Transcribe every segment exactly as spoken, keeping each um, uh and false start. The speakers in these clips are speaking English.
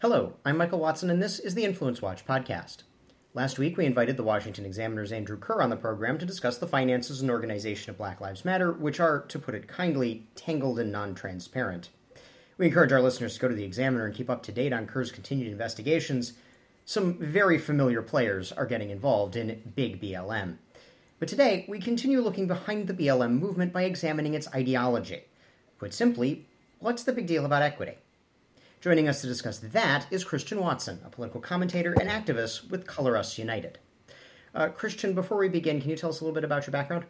Hello, I'm Michael Watson, and this is the Influence Watch Podcast. Last week, we invited the Washington Examiner's Andrew Kerr on the program to discuss the finances and organization of Black Lives Matter, which are, to put it kindly, tangled and non-transparent. We encourage our listeners to go to the Examiner and keep up to date on Kerr's continued investigations. Some very familiar players are getting involved in big B L M. But today, we continue looking behind the B L M movement by examining its ideology. Put simply, what's the big deal about equity? Joining us to discuss that is Christian Watson, a political commentator and activist with Color Us United. Uh, Christian, before we begin, can you tell us a little bit about your background?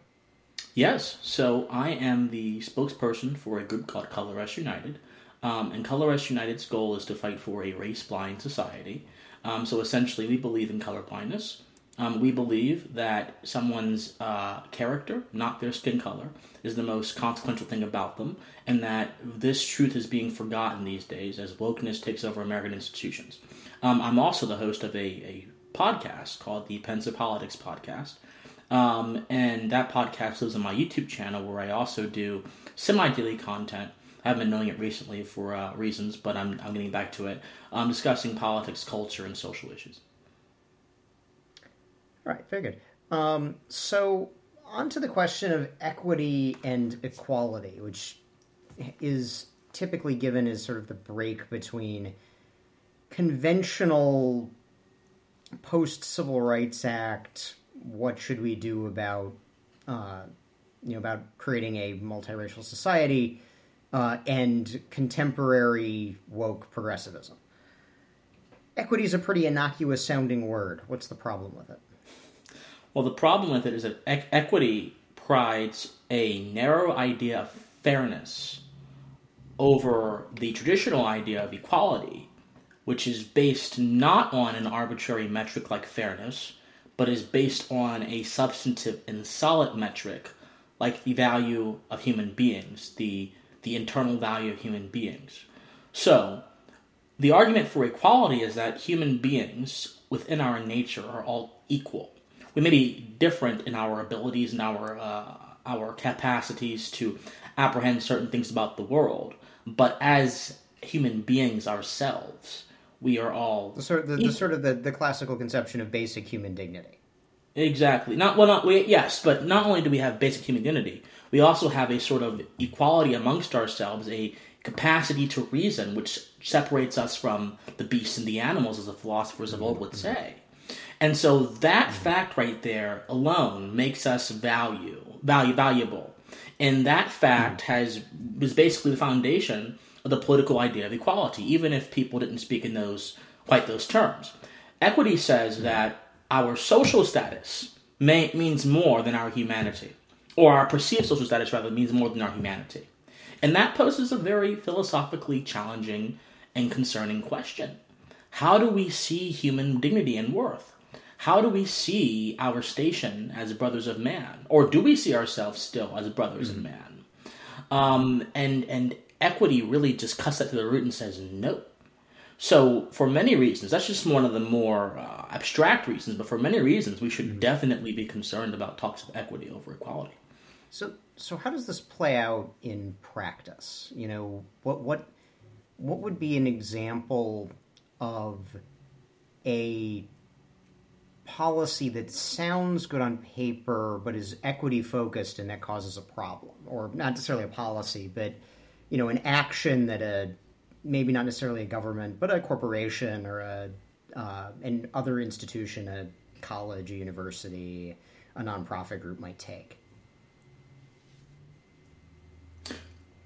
Yes. So I am the spokesperson for a group called Color Us United. Um, and Color Us United's goal is to fight for a race-blind society. Um, so essentially, we believe in colorblindness. Um, we believe that someone's uh, character, not their skin color, is the most consequential thing about them, and that this truth is being forgotten these days as wokeness takes over American institutions. Um, I'm also the host of a, a podcast called the Pensapolitics Podcast, um, and that podcast lives on my YouTube channel where I also do semi-daily content. I haven't been doing it recently for uh, reasons, but I'm, I'm getting back to it, um, discussing politics, culture, and social issues. All right, very good. Um, so on to the question of equity and equality, which is typically given as sort of the break between conventional post-Civil Rights Act, what should we do about, uh, you know, about creating a multiracial society, uh, and contemporary woke progressivism. Equity is a pretty innocuous sounding word. What's the problem with it? Well, the problem with it is that e- equity prides a narrow idea of fairness over the traditional idea of equality, which is based not on an arbitrary metric like fairness, but is based on a substantive and solid metric like the value of human beings, the, the internal value of human beings. So, the argument for equality is that human beings within our nature are all equal. We may be different in our abilities and our uh, our capacities to apprehend certain things about the world, but as human beings ourselves, we are all the sort of the, the sort of the, the classical conception of basic human dignity. Exactly. Not well. Not we, yes, but not only do we have basic human dignity, we also have a sort of equality amongst ourselves, a capacity to reason, which separates us from the beasts and the animals, as the philosophers of old would say. And so that fact right there alone makes us value, value valuable. And that fact has was basically the foundation of the political idea of equality, even if people didn't speak in those quite those terms. Equity says that our social status may, means more than our humanity, or our perceived social status, rather, means more than our humanity. And that poses a very philosophically challenging and concerning question. How do we see human dignity and worth? How do we see our station as brothers of man? Or do we see ourselves still as brothers mm-hmm. of man? Um, and and equity really just cuts that to the root and says no. So for many reasons, that's just one of the more uh, abstract reasons, but for many reasons, we should mm-hmm. definitely be concerned about talks of equity over equality. So so how does this play out in practice? You know, what what what would be an example of a policy that sounds good on paper but is equity focused and that causes a problem, or not necessarily a policy, but you know, an action that a maybe not necessarily a government but a corporation or a uh, an other institution, a college, a university, a nonprofit group might take?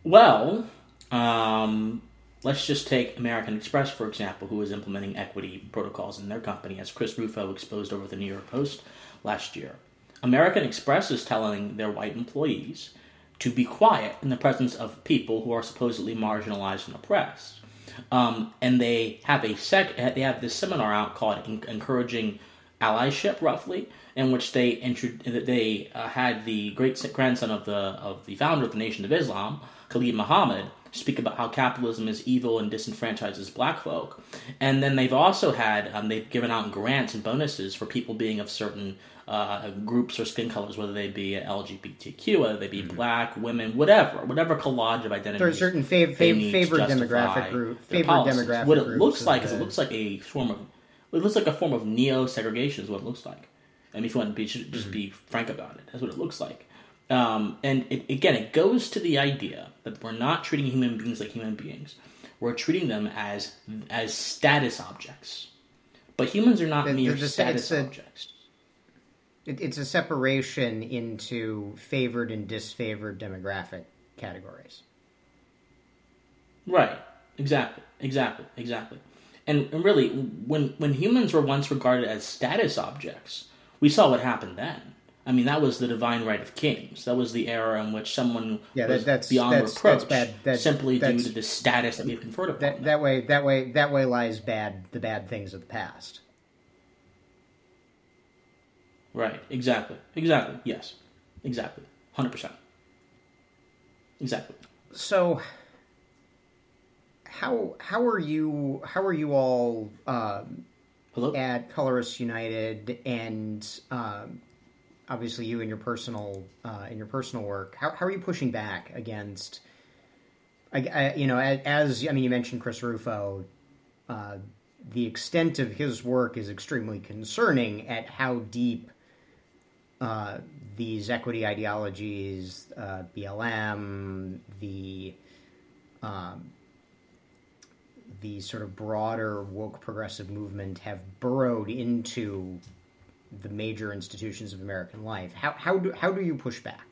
Well, um, let's just take American Express, for example, who is implementing equity protocols in their company, as Chris Rufo exposed over the New York Post last year. American Express is telling their white employees to be quiet in the presence of people who are supposedly marginalized and oppressed. Um, and they have a sec- they have this seminar out called Encouraging allyship, roughly, in which they introduced, they uh, had the great grandson of the of the founder of the Nation of Islam, Khalid Muhammad, speak about how capitalism is evil and disenfranchises black folk. And then they've also had, um, they've given out grants and bonuses for people being of certain uh, groups or skin colors, whether they be L G B T Q, whether they be mm-hmm. black, women, whatever, whatever collage of identity. There are certain fav- fav- favored demographic group. Favored demographic what it looks like is it looks like a form of, it looks like a form of neo-segregation is what it looks like. And if you want to be, just mm-hmm. be frank about it, that's what it looks like. Um, and it, again, it goes to the idea that we're not treating human beings like human beings. We're treating them as as status objects. But humans are not the, mere just, status it's objects. A, it, it's a separation into favored and disfavored demographic categories. Right. Exactly. Exactly. Exactly. And, and really, when when humans were once regarded as status objects, we saw what happened then. I mean, that was the divine right of kings. That was the era in which someone yeah, that, was that's, beyond that's, reproach, that's that's, simply that's, due to the status that we've conferred upon that, them. That way, that way, that way lies bad. The bad things of the past. Right. Exactly. Exactly. Yes. Exactly. one hundred percent. Exactly. So, how how are you? How are you all um, Hello? at Color Us United and? Um, Obviously, you and your personal uh, in your personal work, how, how are you pushing back against, I, I, you know, as I mean, you mentioned Chris Rufo, uh, the extent of his work is extremely concerning at how deep uh, these equity ideologies, uh, B L M, the um, the sort of broader woke progressive movement have burrowed into the major institutions of American life. How how do how do you push back?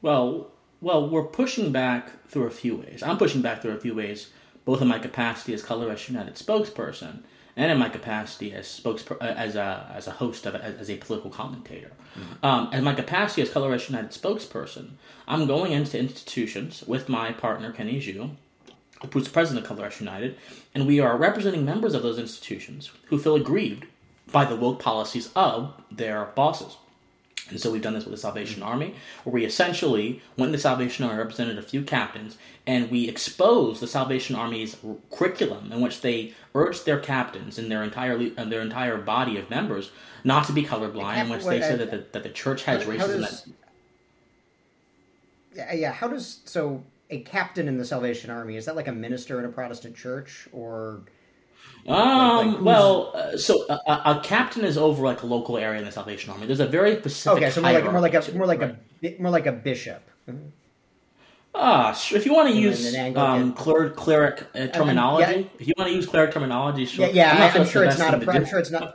Well, well, we're pushing back through a few ways. I'm pushing back through a few ways, both in my capacity as Color Us United spokesperson and in my capacity as spokesper- as a as a host of a, as a political commentator. Mm-hmm. Um, in my capacity as Color Us United spokesperson, I'm going into institutions with my partner Kenny Zhu, who's president of Color Us United, and we are representing members of those institutions who feel aggrieved by the woke policies of their bosses. And so we've done this with the Salvation mm-hmm. Army, where we essentially went to the Salvation Army, represented a few captains, and we exposed the Salvation Army's curriculum in which they urged their captains and their entire and their entire body of members not to be colorblind, in which they I, said that the, that the church has how, racism. How does, that, yeah, how does... so. A captain in the Salvation Army, is that like a minister in a Protestant church, or? You know, um. Like, like well, uh, so a, a captain is over like a local area in the Salvation Army. There's a very specific. Okay, so more like more like a more like right. a more like a bishop. Ah, uh, if you want to use an um cler- cleric uh, terminology, um, yeah. if you want to use cleric terminology, sure. Yeah, yeah, I'm, I'm, sure it's not a, I'm sure it's not.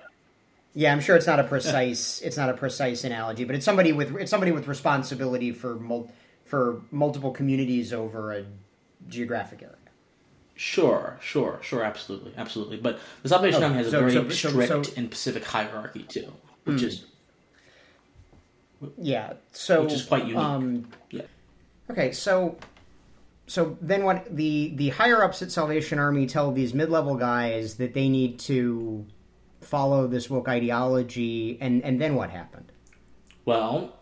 Yeah, I'm sure it's not a precise. It's not a precise analogy, but it's somebody with it's somebody with responsibility for multi. for multiple communities over a geographic area. Sure, sure, sure, absolutely, absolutely. But the Salvation Army okay, has so, a very so, strict so, so, and specific hierarchy too, which mm. is yeah, so which is quite unique. Um, yeah. Okay, so so then what the the higher ups at Salvation Army tell these mid level guys that they need to follow this woke ideology, and and then what happened? Well.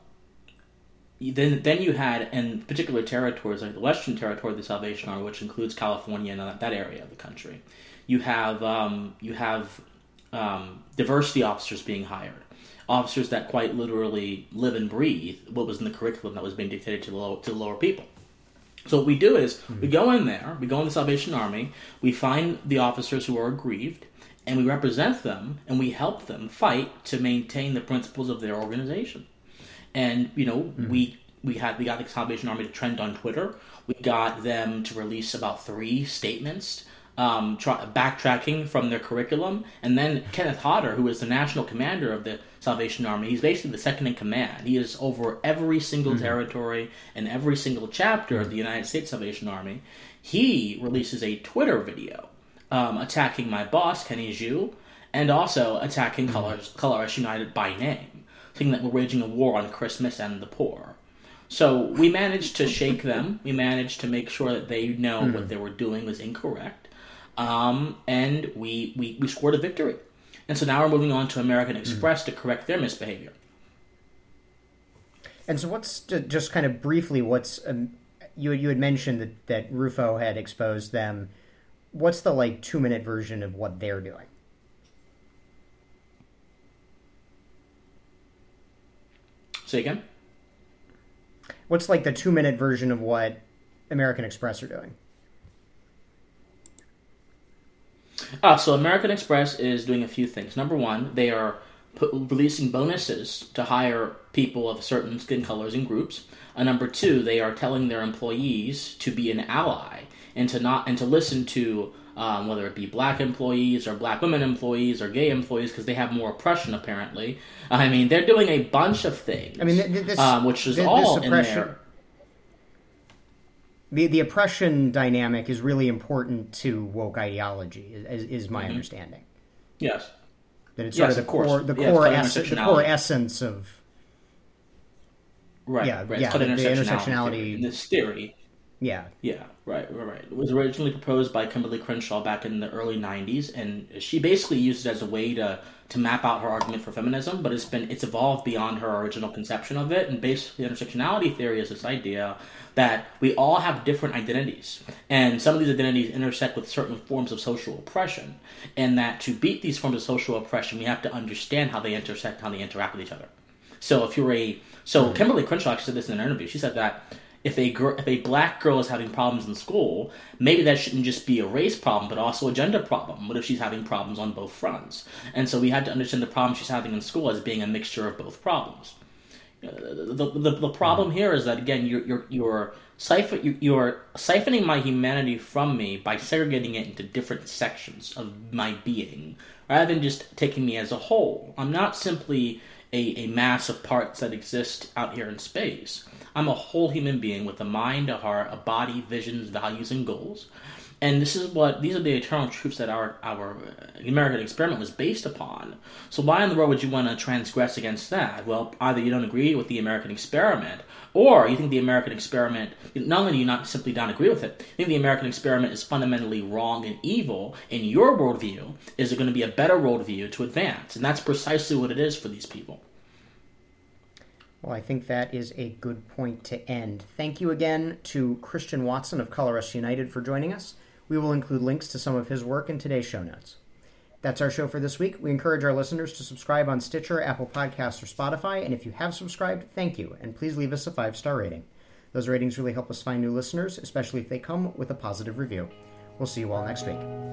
Then, then you had in particular territories like the Western Territory of the Salvation Army, which includes California and that, that area of the country, you have um, you have um, diversity officers being hired, officers that quite literally live and breathe what was in the curriculum that was being dictated to the lower, to the lower people. So what we do is mm-hmm. we go in there, we go in the Salvation Army, we find the officers who are aggrieved, and we represent them and we help them fight to maintain the principles of their organization. And, you know, mm-hmm. we we had we got the Salvation Army to trend on Twitter. We got them to release about three statements, um, tra- backtracking from their curriculum. And then Kenneth Hodder, who is the national commander of the Salvation Army, he's basically the second in command. He is over every single mm-hmm. territory and every single chapter of the United States Salvation Army. He releases a Twitter video um, attacking my boss, Kenny Zhu, and also attacking mm-hmm. Color, Color Us United by name, saying that we're waging a war on Christmas and the poor. So we managed to shake them. We managed to make sure that they know mm-hmm. what they were doing was incorrect. um, and we, we we scored a victory. And so now we're moving on to American Express mm-hmm. to correct their misbehavior. And so what's, just kind of briefly, what's um, you, you had mentioned that, that Rufo had exposed them. What's the, like, two-minute version of what they're doing? Say again? What's, like, the two-minute version of what American Express are doing? Ah, so American Express is doing a few things. Number one, they are p- releasing bonuses to hire people of certain skin colors and groups. And number two, they are telling their employees to be an ally and to not and to listen to um, whether it be black employees or black women employees or gay employees because they have more oppression, apparently. I mean, they're doing a bunch of things, I mean, this, um, which is this, all this in there. The, the oppression dynamic is really important to woke ideology, is, is my mm-hmm. understanding. Yes. That it's yes, sort of the of core, the, yeah, core es- the core essence of... Right, yeah, right. Yeah, it's called the intersectionality. This theory. Yeah. Yeah, right, right, right. It was originally proposed by Kimberlé Crenshaw back in the early nineties, and she basically used it as a way to, to map out her argument for feminism, but it's been it's evolved beyond her original conception of it. And basically, intersectionality theory is this idea that we all have different identities, and some of these identities intersect with certain forms of social oppression, and that to beat these forms of social oppression, we have to understand how they intersect, how they interact with each other. So if you're a so Kimberlé Crenshaw actually said this in an interview. She said that if a girl, if a black girl is having problems in school, maybe that shouldn't just be a race problem, but also a gender problem. What if she's having problems on both fronts? And so we had to understand the problem she's having in school as being a mixture of both problems. The the, the problem here is that again, you're you're you're, siphon, you're siphoning my humanity from me by segregating it into different sections of my being, rather than just taking me as a whole. I'm not simply A, a mass of parts that exist out here in space. I'm a whole human being with a mind, a heart, a body, visions, values, and goals. And this is what these are the eternal truths that our our American experiment was based upon. So why in the world would you want to transgress against that? Well, either you don't agree with the American experiment, or you think the American experiment, not only do you not simply not agree with it, you think the American experiment is fundamentally wrong and evil, and your worldview is going to be a better worldview to advance. And that's precisely what it is for these people. Well, I think that is a good point to end. Thank you again to Christian Watson of Color Us United for joining us. We will include links to some of his work in today's show notes. That's our show for this week. We encourage our listeners to subscribe on Stitcher, Apple Podcasts, or Spotify, and if you have subscribed, thank you, and please leave us a five-star rating. Those ratings really help us find new listeners, especially if they come with a positive review. We'll see you all next week.